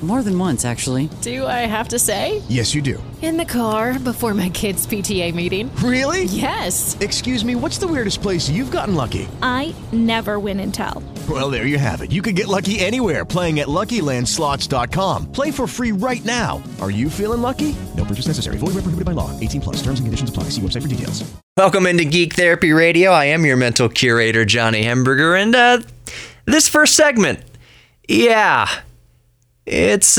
More than once, actually. Do I have to say? Yes, you do. In the car, before my kids' PTA meeting. Really? Yes. Excuse me, what's the weirdest place you've gotten lucky? I never win and tell. Well, there you have it. You can get lucky anywhere, playing at LuckyLandSlots.com. Play for free right now. Are you feeling lucky? No purchase necessary. Void where prohibited by law. 18 plus. Terms and conditions apply. See website for details. Welcome into Geek Therapy Radio. I am your mental curator, Johnny Hemberger, and this first segment, it's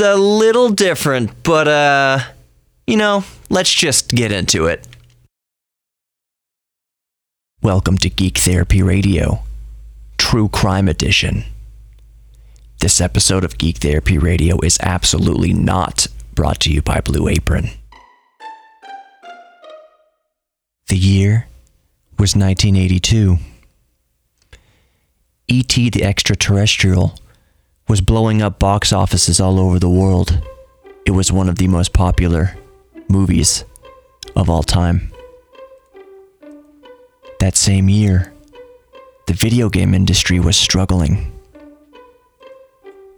a little different, but let's just get into it. Welcome to Geek Therapy Radio, True Crime Edition. This episode of Geek Therapy Radio is absolutely not brought to you by Blue Apron. The year was 1982. E.T. the Extraterrestrial was blowing up box offices all over the world. It was one of the most popular movies of all time. That same year, the video game industry was struggling.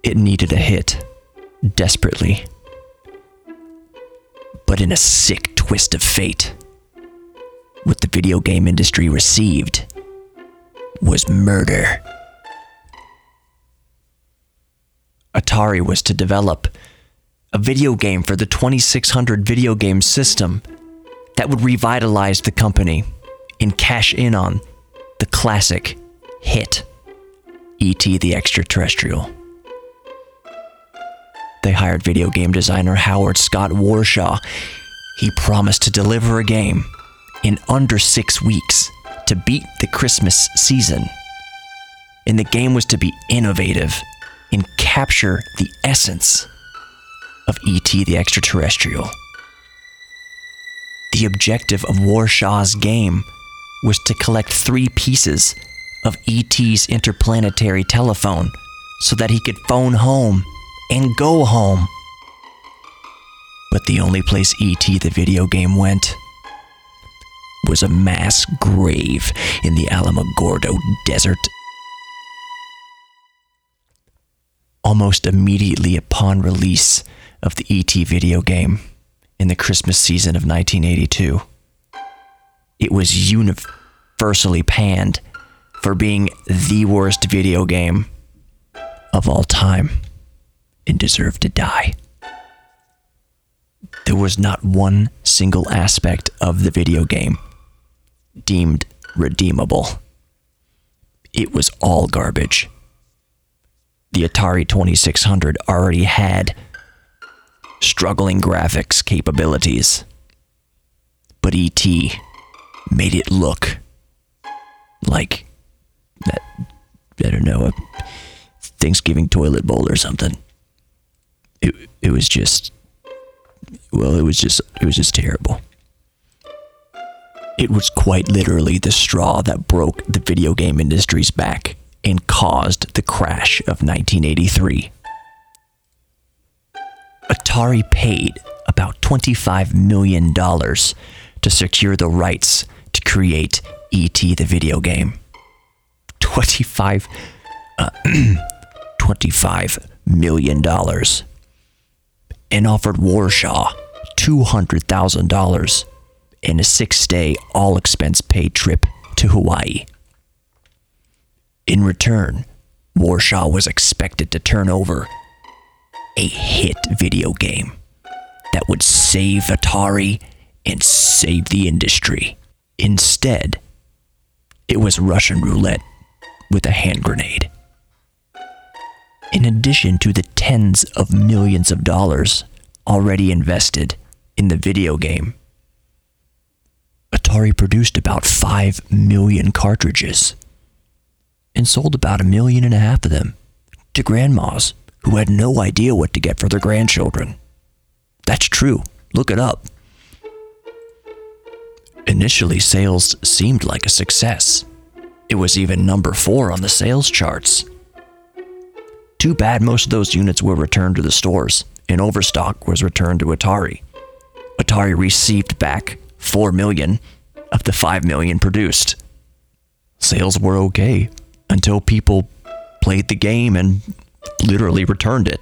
It needed a hit, desperately. But in a sick twist of fate, what the video game industry received was murder. Atari was to develop a video game for the 2600 video game system that would revitalize the company and cash in on the classic hit, E.T. the Extraterrestrial. They hired video game designer Howard Scott Warshaw. He promised to deliver a game in under 6 weeks to beat the Christmas season. And the game was to be innovative and capture the essence of E.T. the Extraterrestrial. The objective of Warshaw's game was to collect 3 pieces of E.T.'s interplanetary telephone so that he could phone home and go home. But the only place E.T. the video game went was a mass grave in the Alamogordo Desert. Almost immediately upon release of the E.T. video game in the Christmas season of 1982, it was universally panned for being the worst video game of all time and deserved to die. There was not one single aspect of the video game deemed redeemable. It was all garbage. The Atari 2600 already had struggling graphics capabilities, but E.T. made it look like, a Thanksgiving toilet bowl or something. It was just terrible. It was quite literally the straw that broke the video game industry's back and caused the crash of 1983. Atari paid about $25 million to secure the rights to create E.T. the video game. $25 million. And offered Warshaw $200,000 and a 6-day all-expense-paid trip to Hawaii. In return, Warshaw was expected to turn over a hit video game that would save Atari and save the industry. Instead, it was Russian roulette with a hand grenade. In addition to the tens of millions of dollars already invested in the video game, Atari produced about 5 million cartridges and sold about 1.5 million of them to grandmas who had no idea what to get for their grandchildren. That's true. Look it up. Initially, sales seemed like a success. It was even number 4 on the sales charts. Too bad most of those units were returned to the stores, and overstock was returned to Atari. Atari received back $4 million of the 5 million produced. Sales were okay until people played the game and literally returned it.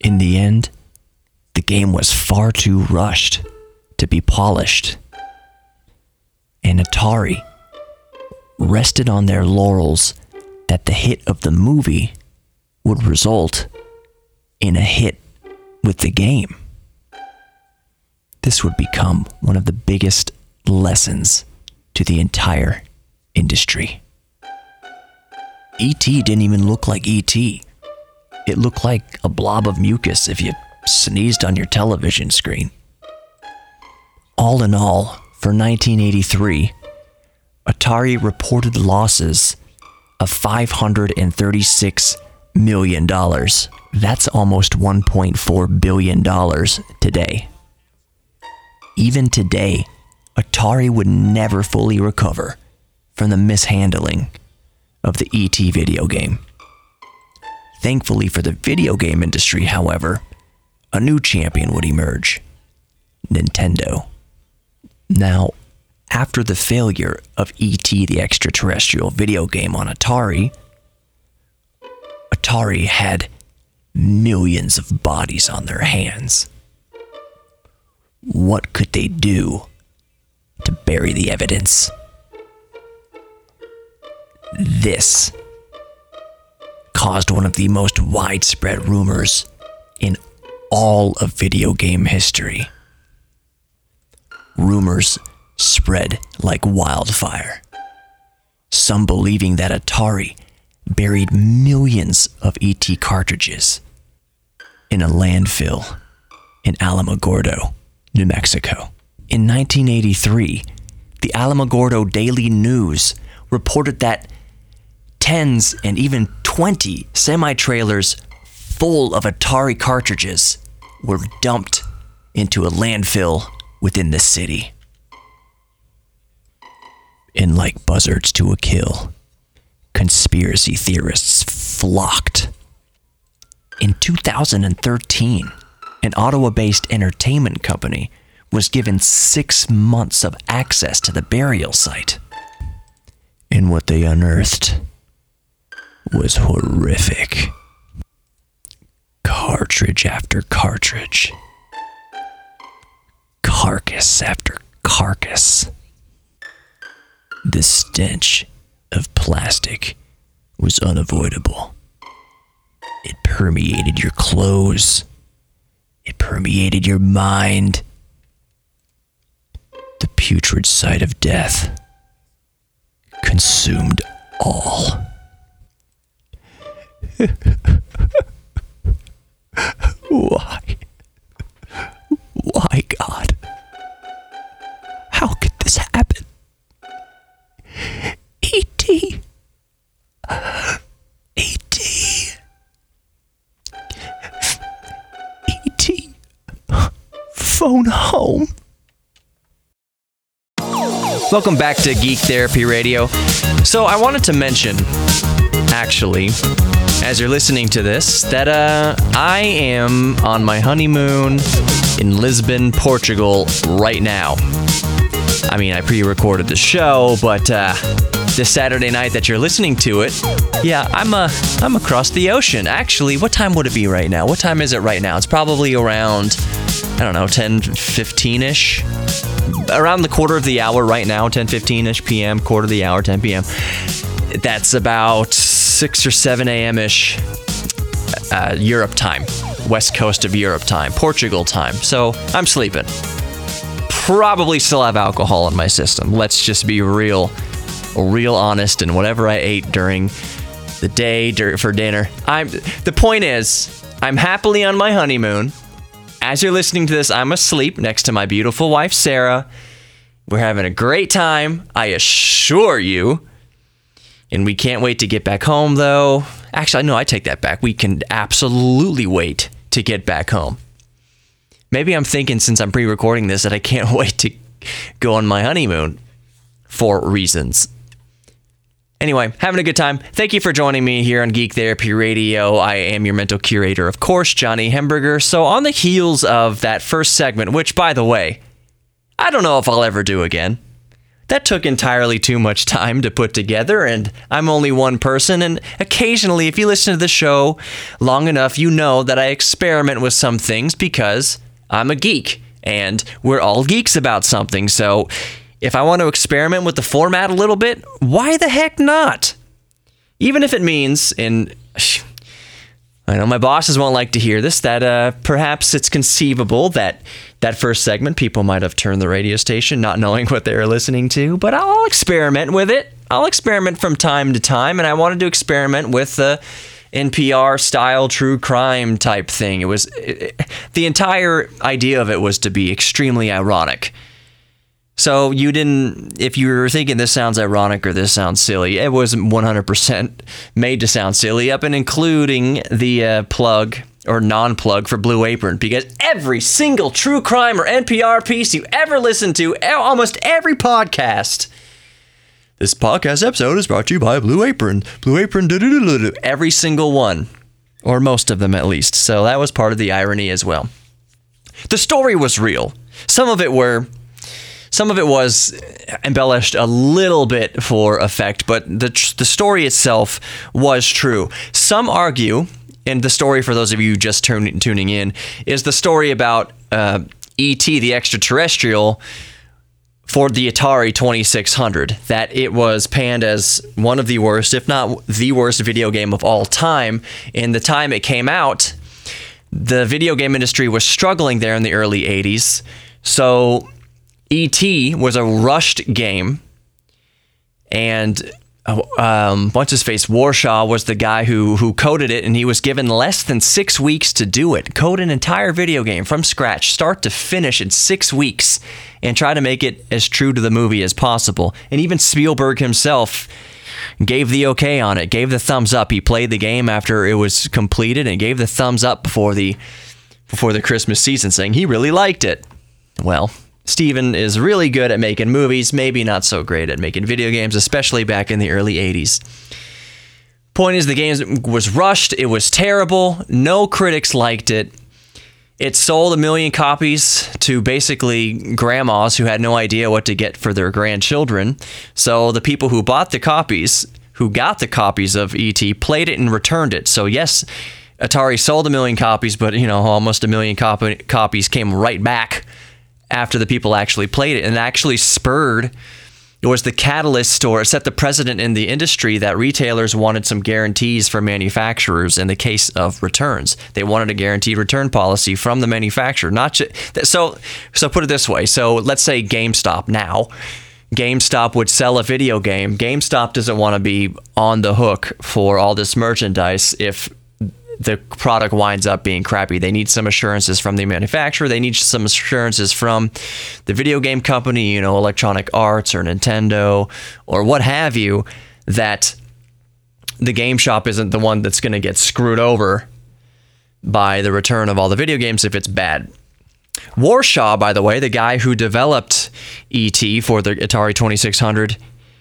In the end, the game was far too rushed to be polished, and Atari rested on their laurels that the hit of the movie would result in a hit with the game. This would become one of the biggest lessons to the entire industry. E.T. didn't even look like E.T. It looked like a blob of mucus if you sneezed on your television screen. All in all, for 1983, Atari reported losses of $536 million. That's almost $1.4 billion today. Even today, Atari would never fully recover from the mishandling of the ET video game. Thankfully for the video game industry, however, a new champion would emerge: Nintendo. Now, after the failure of ET the extraterrestrial video game on Atari, Atari had millions of bodies on their hands. What could they do to bury the evidence? This caused one of the most widespread rumors in all of video game history. Rumors spread like wildfire, some believing that Atari buried millions of ET cartridges in a landfill in Alamogordo, New Mexico. In 1983, the Alamogordo Daily News reported that tens and even 20 semi-trailers full of Atari cartridges were dumped into a landfill within the city. And like buzzards to a kill, conspiracy theorists flocked. In 2013, an Ottawa-based entertainment company was given 6 months of access to the burial site. And what they unearthed was horrific. Cartridge after cartridge. Carcass after carcass. The stench of plastic was unavoidable. It permeated your clothes. It permeated your mind. The putrid sight of death consumed all. Why? Why, God? How could this happen? E.T. E.T. E.T. Phone home. Welcome back to Geek Therapy Radio. So I wanted to mention, actually, as you're listening to this, that I am on my honeymoon in Lisbon, Portugal right now. I mean, I pre-recorded the show, but this Saturday night that you're listening to it, yeah, I'm across the ocean. Actually, what time would it be right now? What time is it right now? It's probably around, I don't know, 10:15-ish. Around the quarter of the hour right now, 10:15-ish p.m., quarter of the hour, 10 p.m. That's about 6 or 7 a.m.-ish Europe time, west coast of Europe time, Portugal time. So I'm sleeping. Probably still have alcohol in my system. Let's just be real honest. And whatever I ate during the day for dinner, the point is, I'm happily on my honeymoon. As you're listening to this, I'm asleep next to my beautiful wife, Sarah. We're having a great time, I assure you. And we can't wait to get back home, though. Actually, no, I take that back. We can absolutely wait to get back home. Maybe I'm thinking, since I'm pre-recording this, that I can't wait to go on my honeymoon for reasons. Anyway, having a good time. Thank you for joining me here on Geek Therapy Radio. I am your mental curator, of course, Johnny Hemberger. So on the heels of that first segment, which, by the way, I don't know if I'll ever do again. That took entirely too much time to put together, and I'm only one person, and occasionally, if you listen to the show long enough, you know that I experiment with some things because I'm a geek, and we're all geeks about something, so if I want to experiment with the format a little bit, why the heck not? Even if it means, and I know my bosses won't like to hear this, that perhaps it's conceivable that that first segment, people might have turned the radio station not knowing what they were listening to, but I'll experiment with it. I'll experiment from time to time, and I wanted to experiment with the NPR-style true crime type thing. It was the entire idea of it was to be extremely ironic. So you didn't, if you were thinking this sounds ironic or this sounds silly, it was 100% made to sound silly, up and including the plug or non-plug for Blue Apron, because every single true crime or NPR piece you ever listen to, almost every podcast. This podcast episode is brought to you by Blue Apron. Blue Apron, every single one, or most of them at least. So that was part of the irony as well. The story was real. Some of it was embellished a little bit for effect, but the story itself was true. Some argue, and the story, for those of you just tuning in, is the story about E.T. the extraterrestrial for the Atari 2600, that it was panned as one of the worst, if not the worst video game of all time. In the time it came out, the video game industry was struggling there in the early 80s, so E.T. was a rushed game, and what's-his-face, Warshaw was the guy who coded it, and he was given less than 6 weeks to do it. Code an entire video game from scratch, start to finish in 6 weeks, and try to make it as true to the movie as possible. And even Spielberg himself gave the okay on it, gave the thumbs up. He played the game after it was completed and gave the thumbs up before the Christmas season, saying he really liked it. Well, Steven is really good at making movies, maybe not so great at making video games, especially back in the early 80s. Point is, the game was rushed, it was terrible, no critics liked it. It sold 1 million copies to basically grandmas who had no idea what to get for their grandchildren. So the people who bought the copies, who got the copies of E.T., played it and returned it. So yes, Atari sold 1 million copies, but you know, almost 1 million copies came right back after the people actually played it, and actually spurred, it was the catalyst, or it set the precedent in the industry that retailers wanted some guarantees for manufacturers in the case of returns. They wanted a guaranteed return policy from the manufacturer. Not so put it this way. So let's say GameStop now. GameStop would sell a video game. GameStop doesn't want to be on the hook for all this merchandise if the product winds up being crappy. They need some assurances from the manufacturer. They need some assurances from the video game company, you know, Electronic Arts or Nintendo or what have you, that the game shop isn't the one that's going to get screwed over by the return of all the video games if it's bad. Warshaw, by the way, the guy who developed E.T. for the Atari 2600,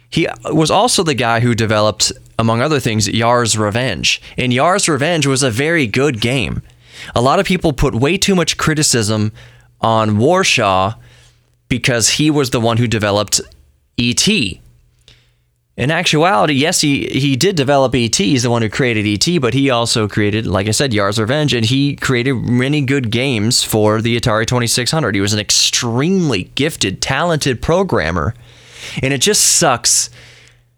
he was also the guy who developed, among other things, Yars' Revenge. And Yars' Revenge was a very good game. A lot of people put way too much criticism on Warshaw because he was the one who developed E.T. In actuality, yes, he did develop E.T. He's the one who created E.T., but he also created, like I said, Yars' Revenge, and he created many good games for the Atari 2600. He was an extremely gifted, talented programmer. And it just sucks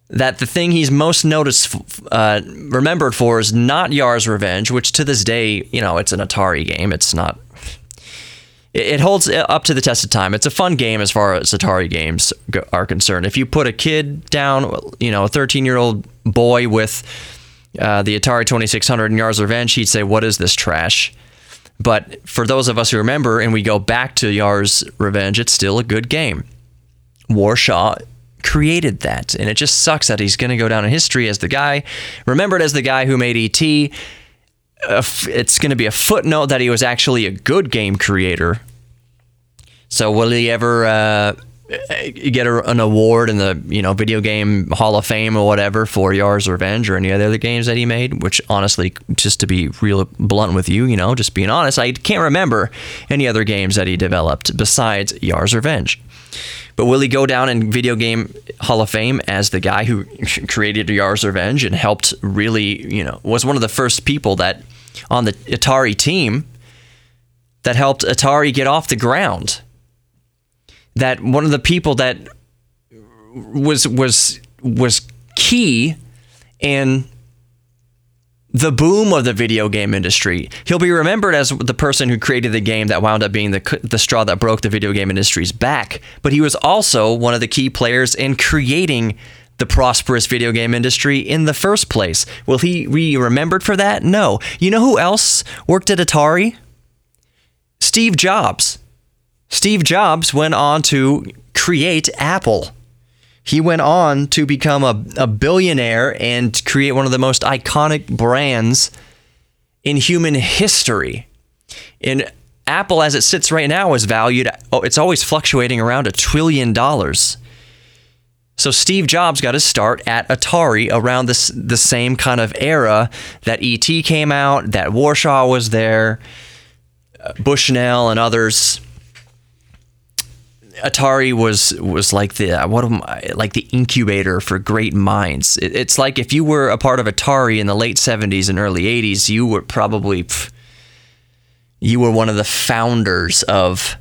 that the thing he's most remembered for is not Yars' Revenge, which to this day, you know, it's an Atari game. It's not. It holds up to the test of time. It's a fun game as far as Atari games are concerned. If you put a kid down, you know, a 13-year-old boy with the Atari 2600 and Yars' Revenge, he'd say, "What is this trash?" But for those of us who remember and we go back to Yars' Revenge, it's still a good game. Warshaw created that, and it just sucks that he's going to go down in history as the guy remembered as the guy who made E.T. It's going to be a footnote that he was actually a good game creator. So will he ever you get an award in the, you know, video game Hall of Fame or whatever for Yars' Revenge or any of the other games that he made, which honestly, just to be real blunt with you, you know, just being honest, I can't remember any other games that he developed besides Yars' Revenge. But will he go down in video game Hall of Fame as the guy who created Yars' Revenge and helped really, you know, was one of the first people that on the Atari team that helped Atari get off the ground? That one of the people that was key in the boom of the video game industry. He'll be remembered as the person who created the game that wound up being the straw that broke the video game industry's back. But he was also one of the key players in creating the prosperous video game industry in the first place. Will he be remembered for that? No. You know who else worked at Atari? Steve Jobs. Steve Jobs went on to create Apple. He went on to become a billionaire and create one of the most iconic brands in human history. And Apple, as it sits right now, is valued, it's always fluctuating around $1 trillion. So Steve Jobs got his start at Atari around the same kind of era that E.T. came out, that Warshaw was there, Bushnell and others. Atari was like the incubator for great minds. It's like if you were a part of Atari in the late 70s and early 80s, you were probably one of the founders of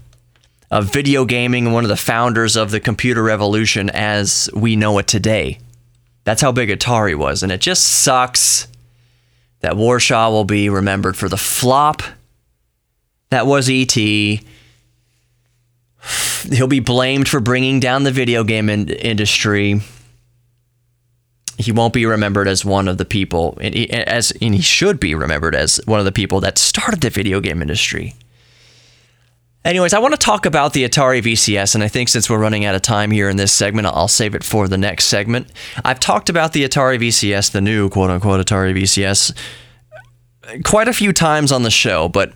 video gaming and one of the founders of the computer revolution as we know it today. That's how big Atari was, and it just sucks that Warshaw will be remembered for the flop that was E.T. He'll be blamed for bringing down the video game industry. He won't be remembered as one of the people, and he should be remembered as one of the people that started the video game industry. Anyways, I want to talk about the Atari VCS, and I think since we're running out of time here in this segment, I'll save it for the next segment. I've talked about the Atari VCS, the new quote-unquote Atari VCS, quite a few times on the show, but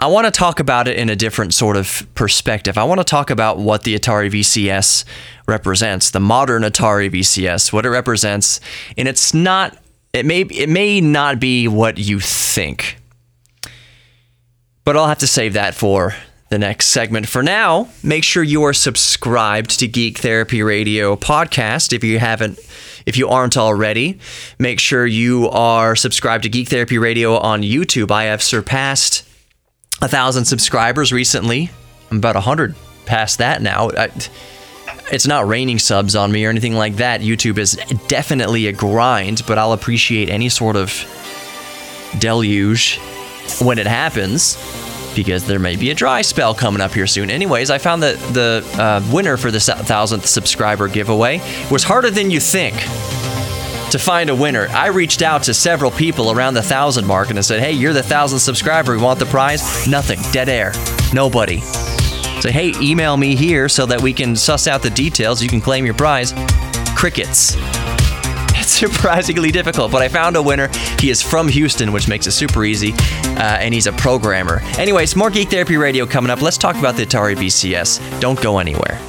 I want to talk about it in a different sort of perspective. I want to talk about what the Atari VCS represents, the modern Atari VCS, what it represents, and it may not be what you think. But I'll have to save that for the next segment. For now, make sure you are subscribed to Geek Therapy Radio Podcast if you haven't. If you aren't already, make sure you are subscribed to Geek Therapy Radio on YouTube. I have surpassed 1,000 subscribers recently. I'm about 100 past that now. It's not raining subs on me or anything like that. YouTube is definitely a grind, but I'll appreciate any sort of deluge when it happens, because there may be a dry spell coming up here soon. Anyways, I found that the winner for the 1,000th subscriber giveaway was harder than you think. To find a winner, I reached out to several people around the 1,000 mark and I said, hey, you're the 1,000th subscriber, we want the prize? Nothing. Dead air. Nobody. So, hey, email me here so that we can suss out the details. You can claim your prize. Crickets. It's surprisingly difficult, but I found a winner. He is from Houston, which makes it super easy, and he's a programmer. Anyways, more Geek Therapy Radio coming up. Let's talk about the Atari VCS. Don't go anywhere.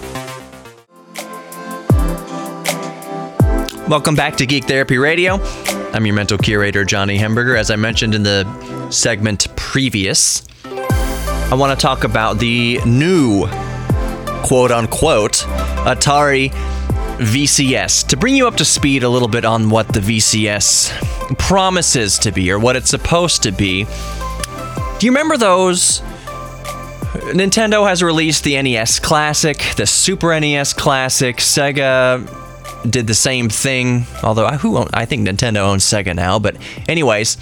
Welcome back to Geek Therapy Radio. I'm your mental curator, Johnny Hemberger. As I mentioned in the segment previous, I want to talk about the new, quote-unquote, Atari VCS. To bring you up to speed a little bit on what the VCS promises to be or what it's supposed to be, do you remember those? Nintendo has released the NES Classic, the Super NES Classic, Sega did the same thing, although I think Nintendo owns Sega now, but anyways,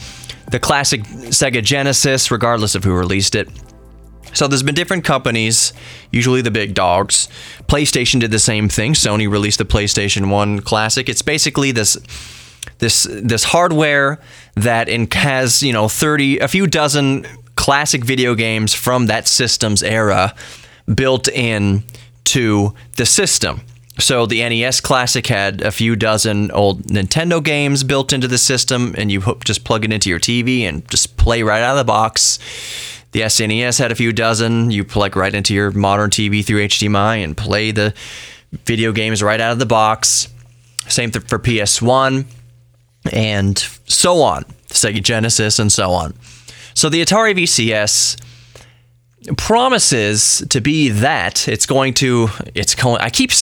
the classic Sega Genesis, regardless of who released it. So there's been different companies, usually the big dogs. PlayStation did the same thing. Sony released the PlayStation 1 Classic. It's basically this hardware that has, you know, a few dozen classic video games from that system's era built in to the system. So the NES Classic had a few dozen old Nintendo games built into the system, and you just plug it into your TV and just play right out of the box. The SNES had a few dozen. You plug right into your modern TV through HDMI and play the video games right out of the box. Same for PS1 and so on. Sega Genesis and so on. So the Atari VCS promises to be that.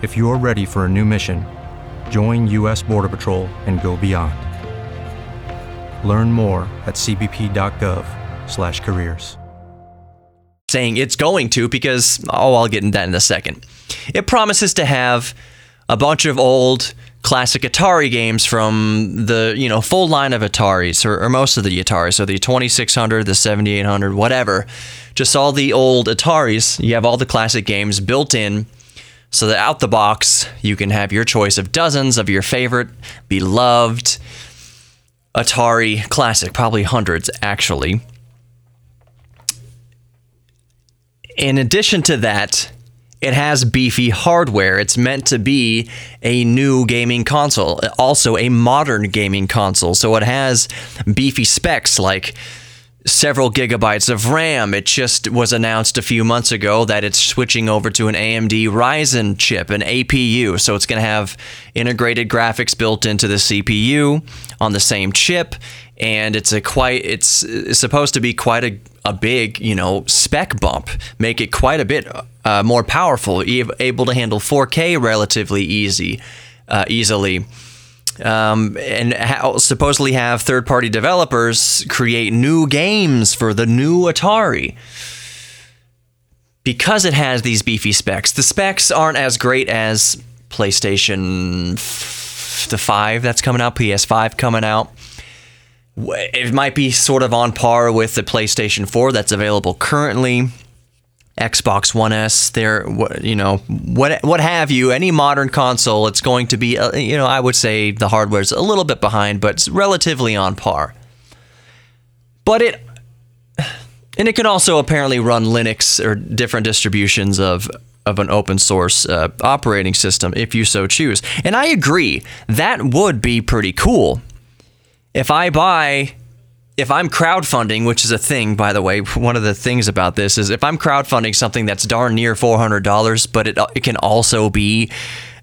If you're ready for a new mission, join U.S. Border Patrol and go beyond. Learn more at cbp.gov/careers. Saying it's going to, because, I'll get into that in a second. It promises to have a bunch of old classic Atari games from the, full line of Ataris, or most of the Ataris, so the 2600, the 7800, whatever. Just all the old Ataris, you have all the classic games built in, so that out the box, you can have your choice of dozens of your favorite, beloved Atari classic, probably hundreds, actually. In addition to that, it has beefy hardware. It's meant to be a new gaming console, also a modern gaming console. So it has beefy specs like several gigabytes of RAM. It just was announced a few months ago that it's switching over to an AMD Ryzen chip, an APU. So it's going to have integrated graphics built into the CPU on the same chip. And it's supposed to be quite a big, spec bump, make it quite a bit more powerful, able to handle 4K relatively easily. And supposedly have third-party developers create new games for the new Atari. Because it has these beefy specs. The specs aren't as great as PlayStation 5 that's coming out, PS5 coming out. It might be sort of on par with the PlayStation 4 that's available currently, Xbox One S, what have you, any modern console, it's going to be, I would say the hardware's a little bit behind, but it's relatively on par. But it can also apparently run Linux or different distributions of an open source operating system if you so choose. And I agree, that would be pretty cool. If I'm crowdfunding, which is a thing, by the way, one of the things about this is if I'm crowdfunding something that's darn near $400, but it can also be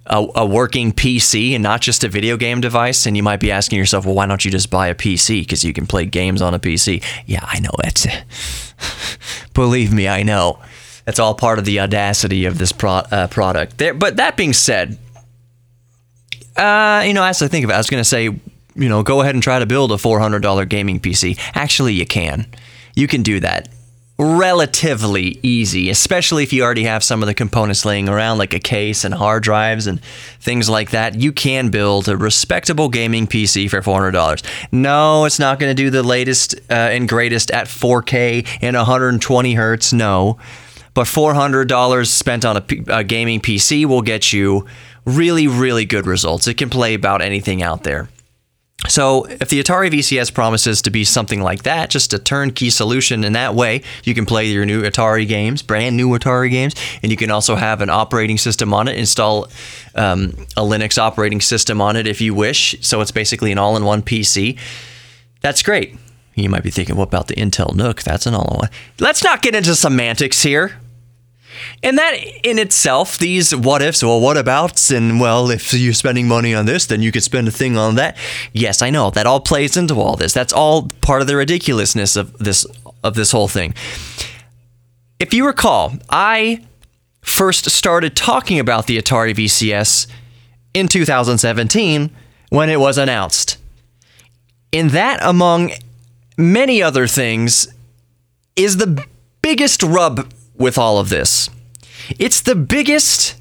a working PC and not just a video game device, and you might be asking yourself, well, why don't you just buy a PC? Because you can play games on a PC. Yeah, I know it. Believe me, I know. That's all part of the audacity of this product. But that being said, as I think of it, I was going to say, go ahead and try to build a $400 gaming PC. Actually, you can. You can do that relatively easy, especially if you already have some of the components laying around, like a case and hard drives and things like that. You can build a respectable gaming PC for $400. No, it's not going to do the latest and greatest at 4K and 120 hertz. No. But $400 spent on a gaming PC will get you really, really good results. It can play about anything out there. So if the Atari VCS promises to be something like that, just a turnkey solution in that way, you can play your new Atari games, brand new Atari games, and you can also have an operating system on it, install a Linux operating system on it if you wish. So it's basically an all-in-one PC. That's great. You might be thinking, what about the Intel Nook? That's an all-in-one. Let's not get into semantics here. And that in itself, these what-ifs, well, what-abouts, and, well, if you're spending money on this, then you could spend a thing on that. Yes, I know. That all plays into all this. That's all part of the ridiculousness of this whole thing. If you recall, I first started talking about the Atari VCS in 2017 when it was announced. And that, among many other things, is the biggest rub with all of this. It's the biggest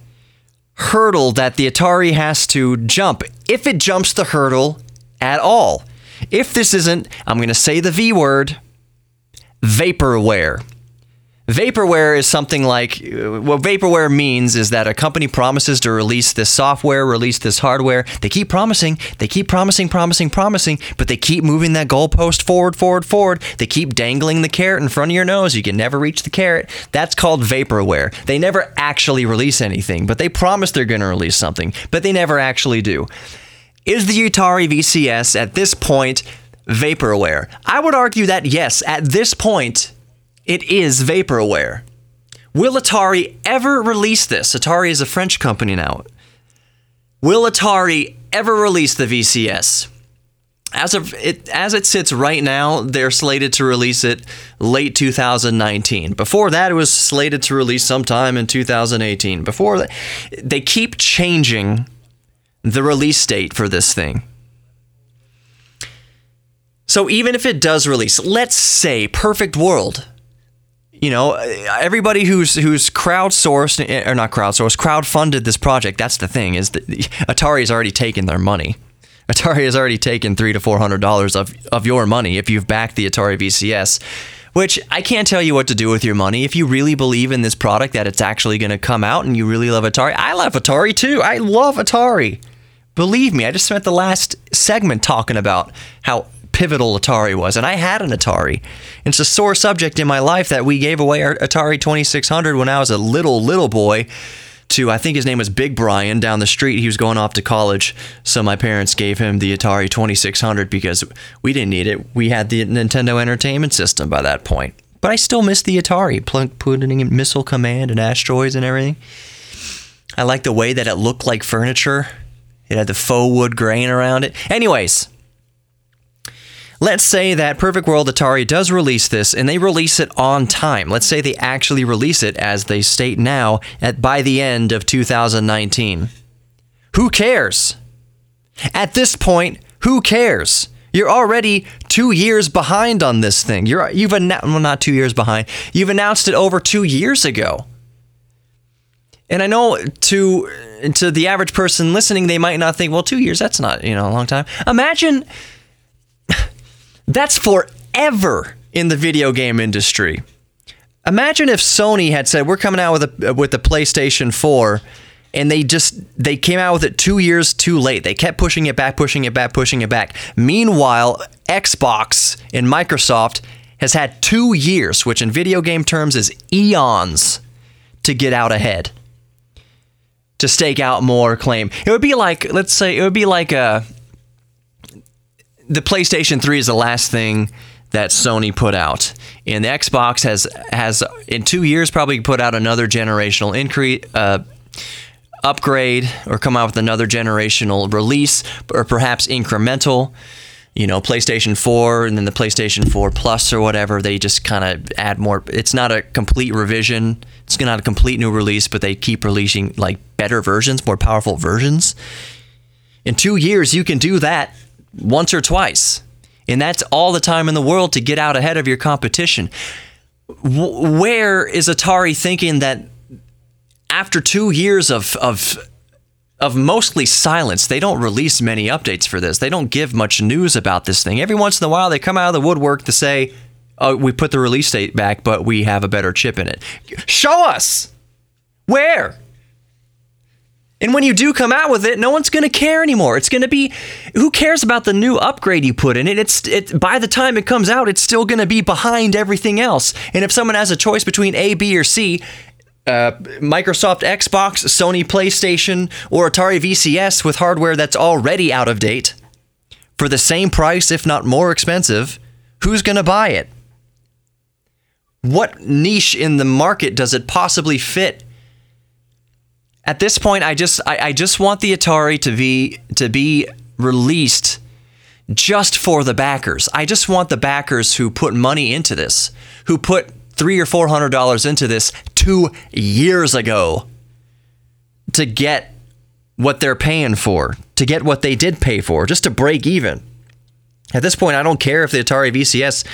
hurdle that the Atari has to jump, if it jumps the hurdle at all. If this isn't, I'm going to say the V word, vaporware. Vaporware is something like, what vaporware means is that a company promises to release this software, release this hardware. They keep promising, but they keep moving that goalpost forward. They keep dangling the carrot in front of your nose. You can never reach the carrot. That's called vaporware. They never actually release anything, but they promise they're going to release something, but they never actually do. Is the Atari VCS at this point vaporware? I would argue that yes, at this point, it is vaporware. Will Atari ever release this? Atari is a French company now. Will Atari ever release the VCS? As it sits right now, they're slated to release it late 2019. Before that, it was slated to release sometime in 2018. Before that, they keep changing the release date for this thing. So even if it does release, let's say, perfect world, you know, everybody who's crowdsourced, or not crowdsourced, crowdfunded this project, that's the thing, is that Atari's already taken their money. Atari has already taken $300 to $400 of your money if you've backed the Atari VCS, which I can't tell you what to do with your money. If you really believe in this product, that it's actually going to come out, and you really love Atari, I love Atari too. I love Atari. Believe me, I just spent the last segment talking about how pivotal Atari was, and I had an Atari. It's a sore subject in my life that we gave away our Atari 2600 when I was a little boy to, I think his name was Big Brian down the street. He was going off to college, so my parents gave him the Atari 2600 because we didn't need it. We had the Nintendo Entertainment System by that point, but I still miss the Atari, putting in Missile Command and Asteroids and everything. I like the way that it looked like furniture. It had the faux wood grain around it. Anyways, let's say that Perfect World Atari does release this, and they release it on time. Let's say they actually release it, as they state now, by the end of 2019. Who cares? At this point, who cares? You're already 2 years behind on this thing. Not 2 years behind. You've announced it over 2 years ago. And I know to the average person listening, they might not think, well, 2 years, that's not, a long time. Imagine... That's forever in the video game industry. Imagine if Sony had said, we're coming out with a PlayStation 4, and they came out with it 2 years too late. They kept pushing it back. Meanwhile, Xbox and Microsoft has had 2 years, which in video game terms is eons, to get out ahead, to stake out more claim. It would be like the PlayStation 3 is the last thing that Sony put out, and the Xbox has in 2 years probably put out another generational upgrade, or come out with another generational release, or perhaps incremental. PlayStation 4 and then the PlayStation 4 Plus or whatever. They just kind of add more. It's not a complete revision. It's not a complete new release, but they keep releasing like better versions, more powerful versions. In 2 years, you can do that once or twice, and that's all the time in the world to get out ahead of your competition. Where is Atari thinking that after 2 years of mostly silence? They don't release many updates for this. They don't give much news about this thing. Every once in a while, they come out of the woodwork to say, oh, we put the release date back, but we have a better chip in it. Show us! Where? And when you do come out with it, no one's going to care anymore. It's going to be, who cares about the new upgrade you put in it? By the time it comes out, it's still going to be behind everything else. And if someone has a choice between A, B, or C, Microsoft Xbox, Sony PlayStation, or Atari VCS with hardware that's already out of date, for the same price, if not more expensive, who's going to buy it? What niche in the market does it possibly fit? At this point, I just want the Atari to be released just for the backers. I just want the backers who put money into this, who put $300 or $400 into this 2 years ago, to get what they're paying for, to get what they did pay for, just to break even. At this point, I don't care if the Atari VCS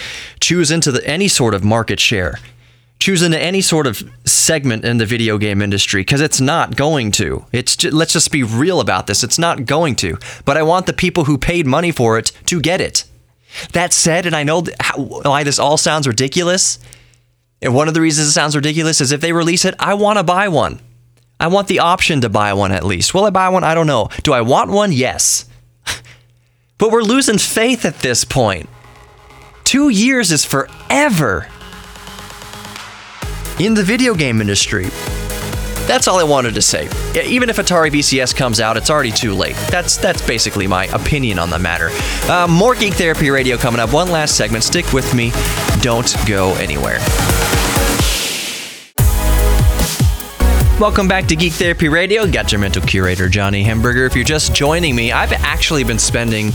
chews into any sort of market share, chews into any sort of segment in the video game industry, because it's not going to. Let's just be real about this. It's not going to. But I want the people who paid money for it to get it. That said, and I know why this all sounds ridiculous, and one of the reasons it sounds ridiculous is if they release it, I want to buy one. I want the option to buy one at least. Will I buy one? I don't know. Do I want one? Yes. But we're losing faith at this point. 2 years is forever in the video game industry. That's all I wanted to say. Even if Atari VCS comes out, it's already too late. That's basically my opinion on the matter. More Geek Therapy Radio coming up. One last segment. Stick with me. Don't go anywhere. Welcome back to Geek Therapy Radio. Got your mental curator, Johnny Hemberger. If you're just joining me, I've actually been spending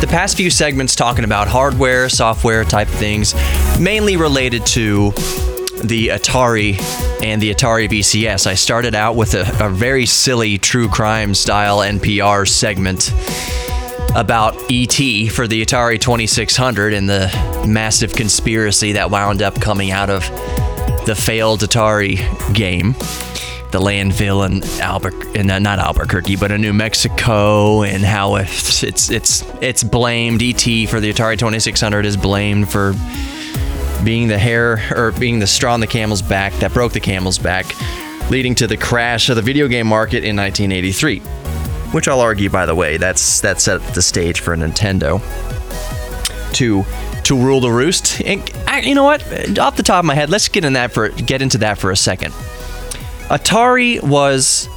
the past few segments talking about hardware, software type things, mainly related to the Atari and the Atari VCS. I started out with a very silly true crime style NPR segment about E.T. for the Atari 2600 and the massive conspiracy that wound up coming out of the failed Atari game, the landfill in New Mexico, and how it's blamed. E.T. for the Atari 2600 is blamed for being the straw on the camel's back that broke the camel's back, leading to the crash of the video game market in 1983. Which I'll argue, by the way, that set the stage for Nintendo to rule the roost. And you know what? Off the top of my head, let's get into that for a second. Atari was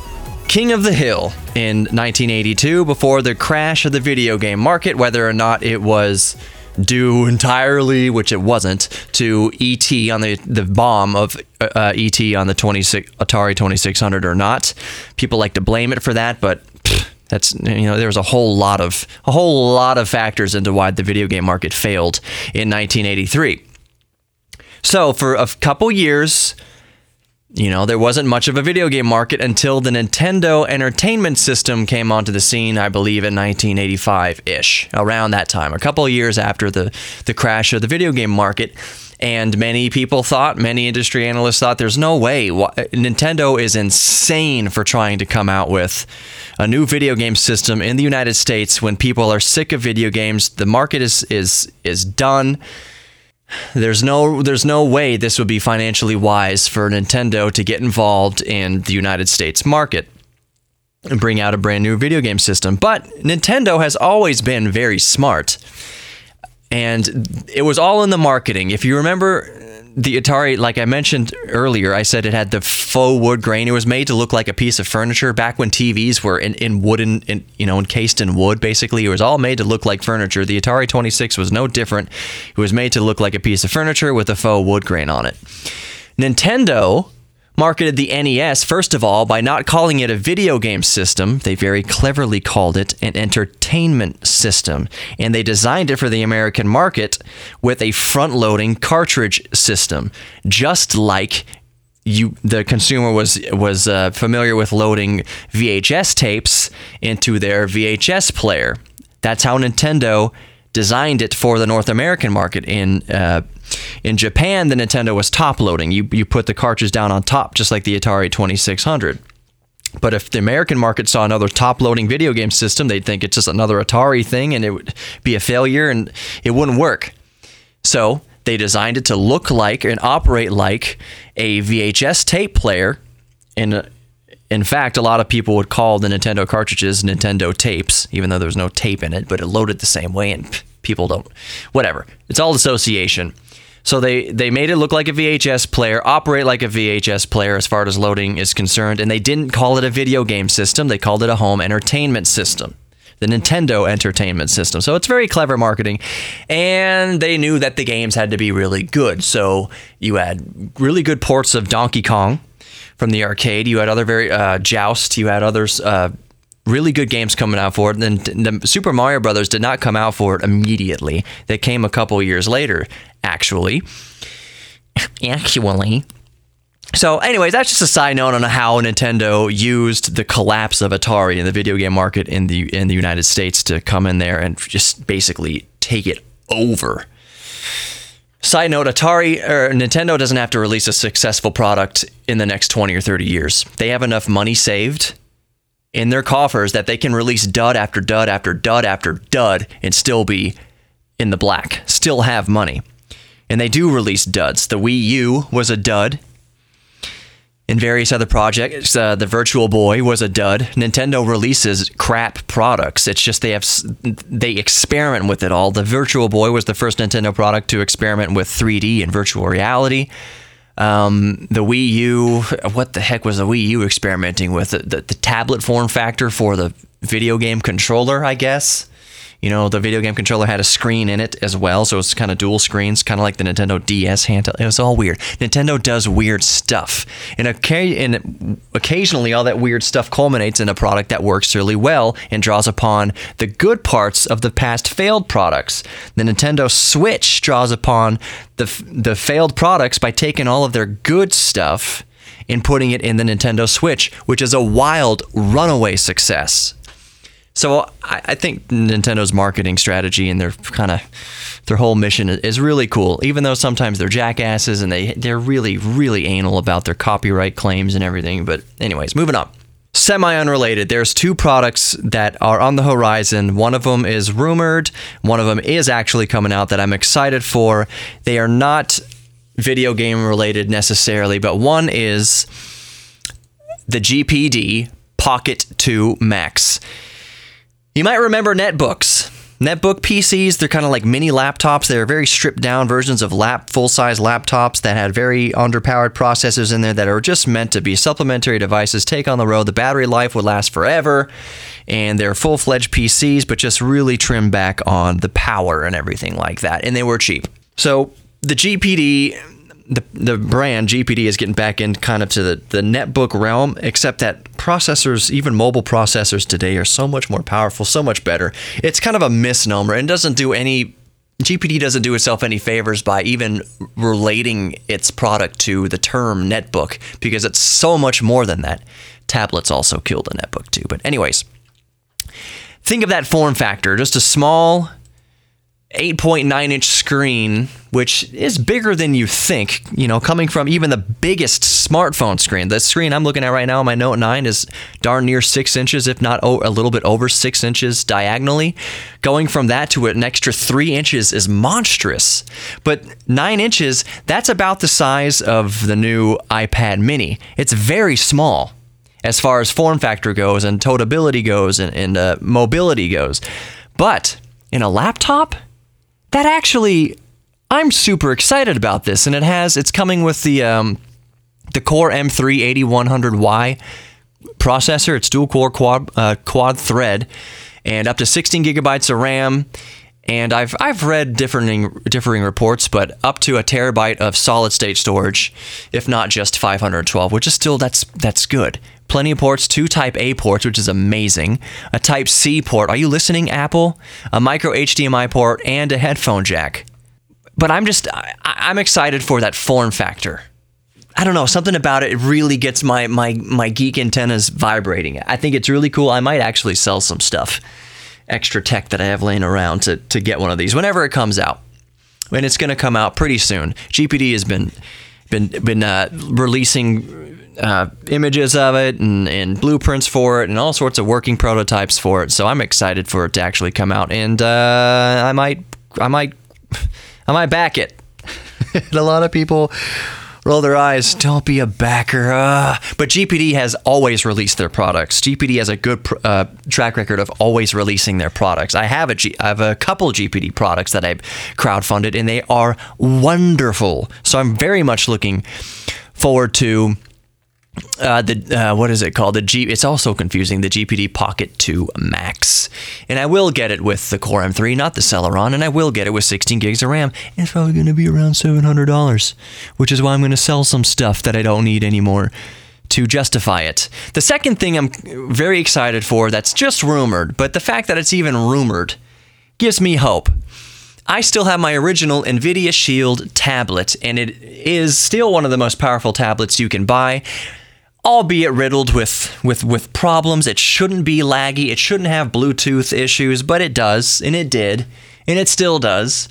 king of the hill in 1982 before the crash of the video game market, whether or not it was due entirely, which it wasn't, to E.T. on the bomb of E.T. on the Atari 2600 or not. People like to blame it for that, but that's, there was a whole lot of factors into why the video game market failed in 1983. So for a couple years, there wasn't much of a video game market until the Nintendo Entertainment System came onto the scene, I believe, in 1985-ish, around that time, a couple of years after the crash of the video game market. And many industry analysts thought, there's no way. Nintendo is insane for trying to come out with a new video game system in the United States when people are sick of video games. The market is done. There's no way this would be financially wise for Nintendo to get involved in the United States market and bring out a brand new video game system. But Nintendo has always been very smart, and it was all in the marketing. If you remember, the Atari, like I mentioned earlier, I said it had the faux wood grain. It was made to look like a piece of furniture back when TVs were encased in wood, basically. It was all made to look like furniture. The Atari 26 was no different. It was made to look like a piece of furniture with a faux wood grain on it. Nintendo marketed the NES, first of all, by not calling it a video game system. They very cleverly called it an entertainment system, and they designed it for the American market with a front-loading cartridge system, just like the consumer was familiar with loading VHS tapes into their VHS player. That's how Nintendo designed it for the North American market. In Japan, the Nintendo was top loading. You put the cartridge down on top, just like the Atari 2600. But if the American market saw another top loading video game system, they'd think it's just another Atari thing, and it would be a failure, and it wouldn't work. So they designed it to look like and operate like a VHS tape player. And in fact, a lot of people would call the Nintendo cartridges Nintendo tapes, even though there was no tape in it, but it loaded the same way, and people don't, whatever. It's all association. So they made it look like a VHS player, operate like a VHS player as far as loading is concerned, and they didn't call it a video game system. They called it a home entertainment system, the Nintendo Entertainment System. So it's very clever marketing, and they knew that the games had to be really good. So you had really good ports of Donkey Kong from the arcade. You had other very Joust. You had others really good games coming out for it. And then the Super Mario Brothers did not come out for it immediately. They came a couple years later, actually. So anyways, that's just a side note on how Nintendo used the collapse of Atari in the video game market in the United States to come in there and just basically take it over. Side note, Atari or Nintendo doesn't have to release a successful product in the next 20 or 30 years. They have enough money saved in their coffers that they can release dud after dud after dud after dud and still be in the black, still have money. And they do release duds. The Wii U was a dud. In various other projects, the Virtual Boy was a dud. Nintendo releases crap products. It's just they experiment with it all. The Virtual Boy was the first Nintendo product to experiment with 3D and virtual reality. The Wii U, what the heck was the Wii U experimenting with? The tablet form factor for the video game controller, I guess. You know, the video game controller had a screen in it as well, so it's kind of dual screens, kind of like the Nintendo DS handheld. It was all weird. Nintendo does weird stuff, and occasionally all that weird stuff culminates in a product that works really well and draws upon the good parts of the past failed products. The Nintendo Switch draws upon the failed products by taking all of their good stuff and putting it in the Nintendo Switch, which is a wild runaway success. So I think Nintendo's marketing strategy and their whole mission is really cool, even though sometimes they're jackasses and they're really, really anal about their copyright claims and everything. But anyways, moving on. Semi-unrelated, there's two products that are on the horizon. One of them is rumored. One of them is actually coming out that I'm excited for. They are not video game related necessarily, but one is the GPD Pocket 2 Max. You might remember netbooks. Netbook PCs, they're kind of like mini laptops. They're very stripped down versions of full-size laptops that had very underpowered processors in there that are just meant to be supplementary devices, take on the road. The battery life would last forever, and they're full-fledged PCs, but just really trimmed back on the power and everything like that, and they were cheap. So the GPD, the brand GPD is getting back in kind of to the netbook realm, except that processors, even mobile processors today, are so much more powerful, so much better. It's kind of a misnomer and GPD doesn't do itself any favors by even relating its product to the term netbook, because it's so much more than that. Tablets also killed the netbook too. But anyways, think of that form factor, just a small 8.9-inch screen, which is bigger than you think, you know, coming from even the biggest smartphone screen. The screen I'm looking at right now, my Note 9, is darn near 6 inches, if not a little bit over 6 inches diagonally. Going from that to an extra 3 inches is monstrous. But 9 inches, that's about the size of the new iPad mini. It's very small as far as form factor goes and totability goes and mobility goes. But in a laptop, that actually, I'm super excited about this, and it's coming with the Core M3 8100Y processor. It's dual core quad thread, and up to 16 gigabytes of RAM. And I've read differing reports, but up to a terabyte of solid state storage, if not just 512, which is still that's good. Plenty of ports, 2 Type A ports, which is amazing. A Type C port. Are you listening, Apple? A micro HDMI port and a headphone jack. But I'm excited for that form factor. I don't know, something about it really gets my geek antennas vibrating. I think it's really cool. I might actually sell some stuff, extra tech that I have laying around, to get one of these whenever it comes out. And it's going to come out pretty soon. GPD has been releasing images of it and blueprints for it and all sorts of working prototypes for it. So I'm excited for it to actually come out, and I might back it. A lot of people roll their eyes. Don't be a backer. But GPD has always released their products. GPD has a good track record of always releasing their products. I have a couple GPD products that I've crowdfunded, and they are wonderful. So I'm very much looking forward to what is it called? It's also confusing. The GPD Pocket 2 Max. And I will get it with the Core M3, not the Celeron, and I will get it with 16 gigs of RAM. It's probably going to be around $700, which is why I'm going to sell some stuff that I don't need anymore to justify it. The second thing I'm very excited for, that's just rumored, but the fact that it's even rumored gives me hope. I still have my original NVIDIA Shield tablet, and it is still one of the most powerful tablets you can buy, albeit riddled with problems. It shouldn't be laggy, it shouldn't have Bluetooth issues, but it does, and it did, and it still does.